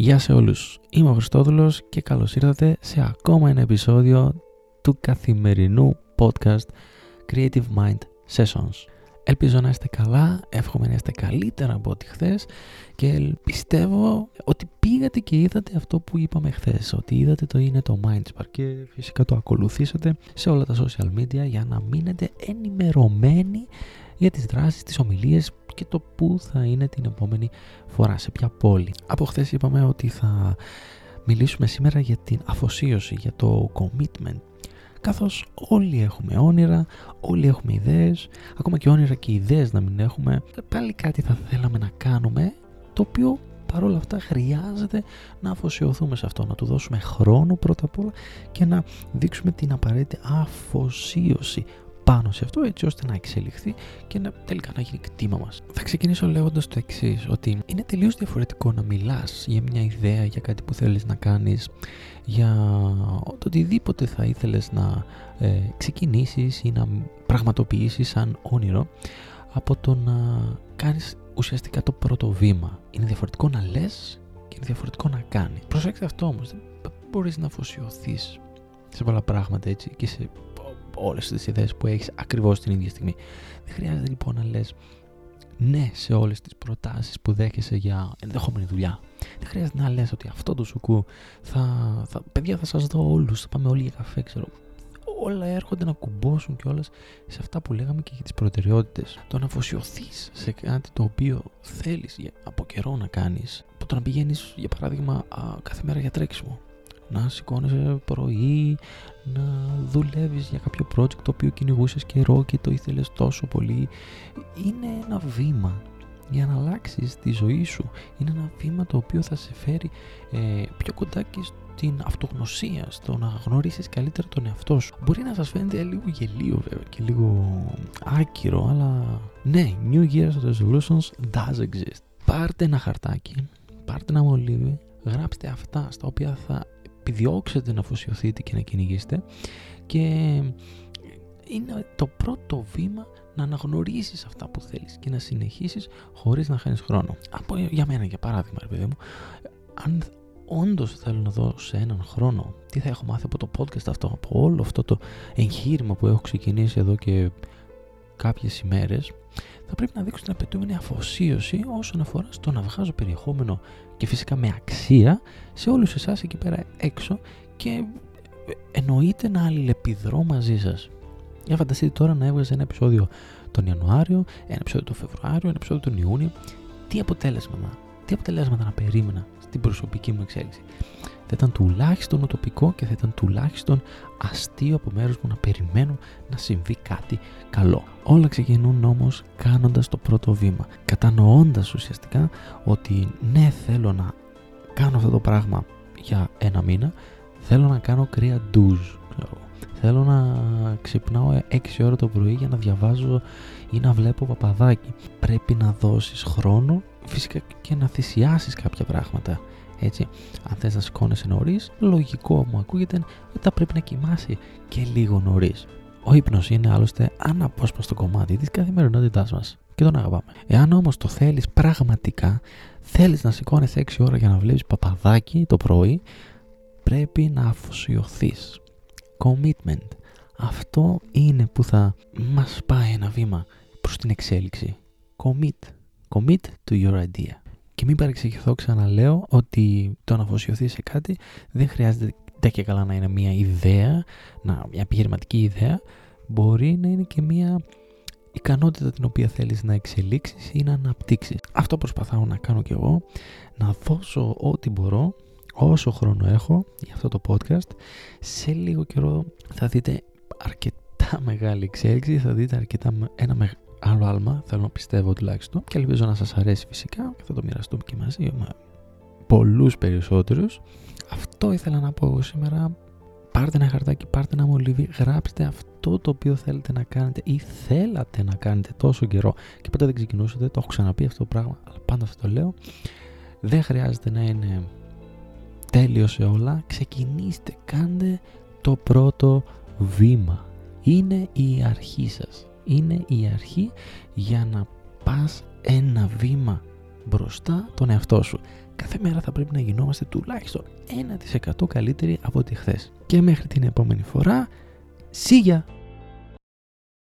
Γεια σε όλους, είμαι ο Χριστόδουλος και καλώς ήρθατε σε ακόμα ένα επεισόδιο του καθημερινού podcast Creative Mind Sessions. Ελπίζω να είστε καλά, εύχομαι να είστε καλύτερα από ό,τι χθες και πιστεύω ότι πήγατε και είδατε αυτό που είπαμε χθες, ότι είδατε το είναι το Mindspark και φυσικά το ακολουθήσατε σε όλα τα social media για να μείνετε ενημερωμένοι για τις δράσεις, τις ομιλίες και το πού θα είναι την επόμενη φορά, σε ποια πόλη. Από χθες είπαμε ότι θα μιλήσουμε σήμερα για την αφοσίωση, για το commitment. Καθώς όλοι έχουμε όνειρα, όλοι έχουμε ιδέες, ακόμα και όνειρα και ιδέες να μην έχουμε, πάλι κάτι θα θέλαμε να κάνουμε, το οποίο παρόλα αυτά χρειάζεται να αφοσιωθούμε σε αυτό, να του δώσουμε χρόνο πρώτα απ' όλα και να δείξουμε την απαραίτητη αφοσίωση πάνω σε αυτό, έτσι ώστε να εξελιχθεί και να τελικά να γίνει κτήμα μας. Θα ξεκινήσω λέγοντας το εξής, ότι είναι τελείως διαφορετικό να μιλάς για μια ιδέα, για κάτι που θέλεις να κάνεις, για το οτιδήποτε θα ήθελες να ξεκινήσεις ή να πραγματοποιήσεις σαν όνειρο, από το να κάνεις ουσιαστικά το πρώτο βήμα. Είναι διαφορετικό να λες και είναι διαφορετικό να κάνεις. Προσέξτε αυτό όμως, δεν μπορείς να αφοσιωθείς σε πολλά πράγματα έτσι και σε όλες τις ιδέες που έχεις ακριβώς την ίδια στιγμή. Δεν χρειάζεται λοιπόν να λες ναι σε όλες τις προτάσεις που δέχεσαι για ενδεχόμενη δουλειά. Δεν χρειάζεται να λες ότι αυτό το σουκού παιδιά θα σας δω όλους, θα πάμε όλοι για καφέ, ξέρω. Όλα έρχονται να κουμπώσουν κιόλας σε αυτά που λέγαμε και για τις προτεραιότητες. Το να αφοσιωθείς σε κάτι το οποίο θέλεις από καιρό να κάνεις, που το να πηγαίνεις για παράδειγμα κάθε μέρα για τρέξιμο, να σηκώνεσαι πρωί, να δουλεύεις για κάποιο project το οποίο κυνηγούσες καιρό και το ήθελες τόσο πολύ. Είναι ένα βήμα για να αλλάξεις τη ζωή σου. Είναι ένα βήμα το οποίο θα σε φέρει πιο κοντά και στην αυτογνωσία, στο να γνωρίσεις καλύτερα τον εαυτό σου. Μπορεί να σας φαίνεται λίγο γελίο βέβαια και λίγο άκυρο, αλλά ναι, New Year's Resolutions does exist. Πάρτε ένα χαρτάκι, πάρτε ένα μολύβι, γράψτε αυτά στα οποία θα επιδιώξετε να αφοσιωθείτε και να κυνηγήσετε, και είναι το πρώτο βήμα να αναγνωρίσεις αυτά που θέλεις και να συνεχίσεις χωρίς να χάνεις χρόνο. Για μένα για παράδειγμα, ρε παιδί μου, αν όντως θέλω να δω σε έναν χρόνο τι θα έχω μάθει από το podcast αυτό, από όλο αυτό το εγχείρημα που έχω ξεκινήσει εδώ και κάποιες ημέρες, θα πρέπει να δείξω την απαιτούμενη αφοσίωση όσον αφορά στο να βγάζω περιεχόμενο και φυσικά με αξία σε όλους εσάς εκεί πέρα έξω, και εννοείται να αλληλεπιδρώ μαζί σας. Για φανταστείτε τώρα να έβγαζε ένα επεισόδιο τον Ιανουάριο, ένα επεισόδιο τον Φεβρουάριο, ένα επεισόδιο τον Ιούνιο. Τι αποτελέσματα να περίμενα στην προσωπική μου εξέλιξη? Θα ήταν τουλάχιστον ουτοπικό και θα ήταν τουλάχιστον αστείο από μέρους μου να περιμένω να συμβεί κάτι καλό. Όλα ξεκινούν όμως κάνοντας το πρώτο βήμα. Κατανοώντας ουσιαστικά ότι ναι, θέλω να κάνω αυτό το πράγμα για ένα μήνα, θέλω να κάνω κρύα ντουζ, θέλω να ξυπνάω 6 ώρα το πρωί για να διαβάζω ή να βλέπω παπαδάκι. Πρέπει να δώσεις χρόνο φυσικά και να θυσιάσεις κάποια πράγματα. Έτσι, αν θες να σηκώνεσαι νωρίς, λογικό μου ακούγεται ότι θα πρέπει να κοιμάσαι και λίγο νωρίς. Ο ύπνος είναι άλλωστε αναπόσπαστο κομμάτι της καθημερινότητάς μας και τον αγαπάμε. Εάν όμως το θέλεις πραγματικά, θέλεις να σηκώνεσαι 6 ώρα για να βλέπεις παπαδάκι το πρωί, πρέπει να αφοσιωθείς. Commitment. Αυτό είναι που θα μας πάει ένα βήμα προς την εξέλιξη. Commit to your idea. Και μην παρεξηγηθώ, ξαναλέω ότι το να αφοσιωθεί σε κάτι δεν χρειάζεται και καλά να είναι μια ιδέα, μια επιχειρηματική ιδέα. Μπορεί να είναι και μια ικανότητα την οποία θέλεις να εξελίξεις ή να αναπτύξεις. Αυτό προσπαθάω να κάνω κι εγώ, να δώσω ό,τι μπορώ, όσο χρόνο έχω για αυτό το podcast. Σε λίγο καιρό θα δείτε αρκετά μεγάλη εξέλιξη, θα δείτε άλλο άλμα, θέλω να πιστεύω τουλάχιστον, και ελπίζω να σας αρέσει φυσικά και θα το μοιραστούμε και μαζί με πολλούς περισσότερους. Αυτό ήθελα να πω σήμερα. Πάρτε ένα χαρτάκι, πάρτε ένα μολύβι, γράψτε αυτό το οποίο θέλετε να κάνετε ή θέλατε να κάνετε τόσο καιρό και ποτέ δεν ξεκινούσατε. Το έχω ξαναπεί αυτό το πράγμα, αλλά πάντα αυτό το λέω. Δεν χρειάζεται να είναι τέλειο σε όλα. Ξεκινήστε, κάντε το πρώτο βήμα. Είναι η αρχή σας. Είναι η αρχή για να πας ένα βήμα μπροστά τον εαυτό σου. κάθε μέρα θα πρέπει να γινόμαστε τουλάχιστον 1% καλύτεροι από ό,τι χθες. Και μέχρι την επόμενη φορά, see ya!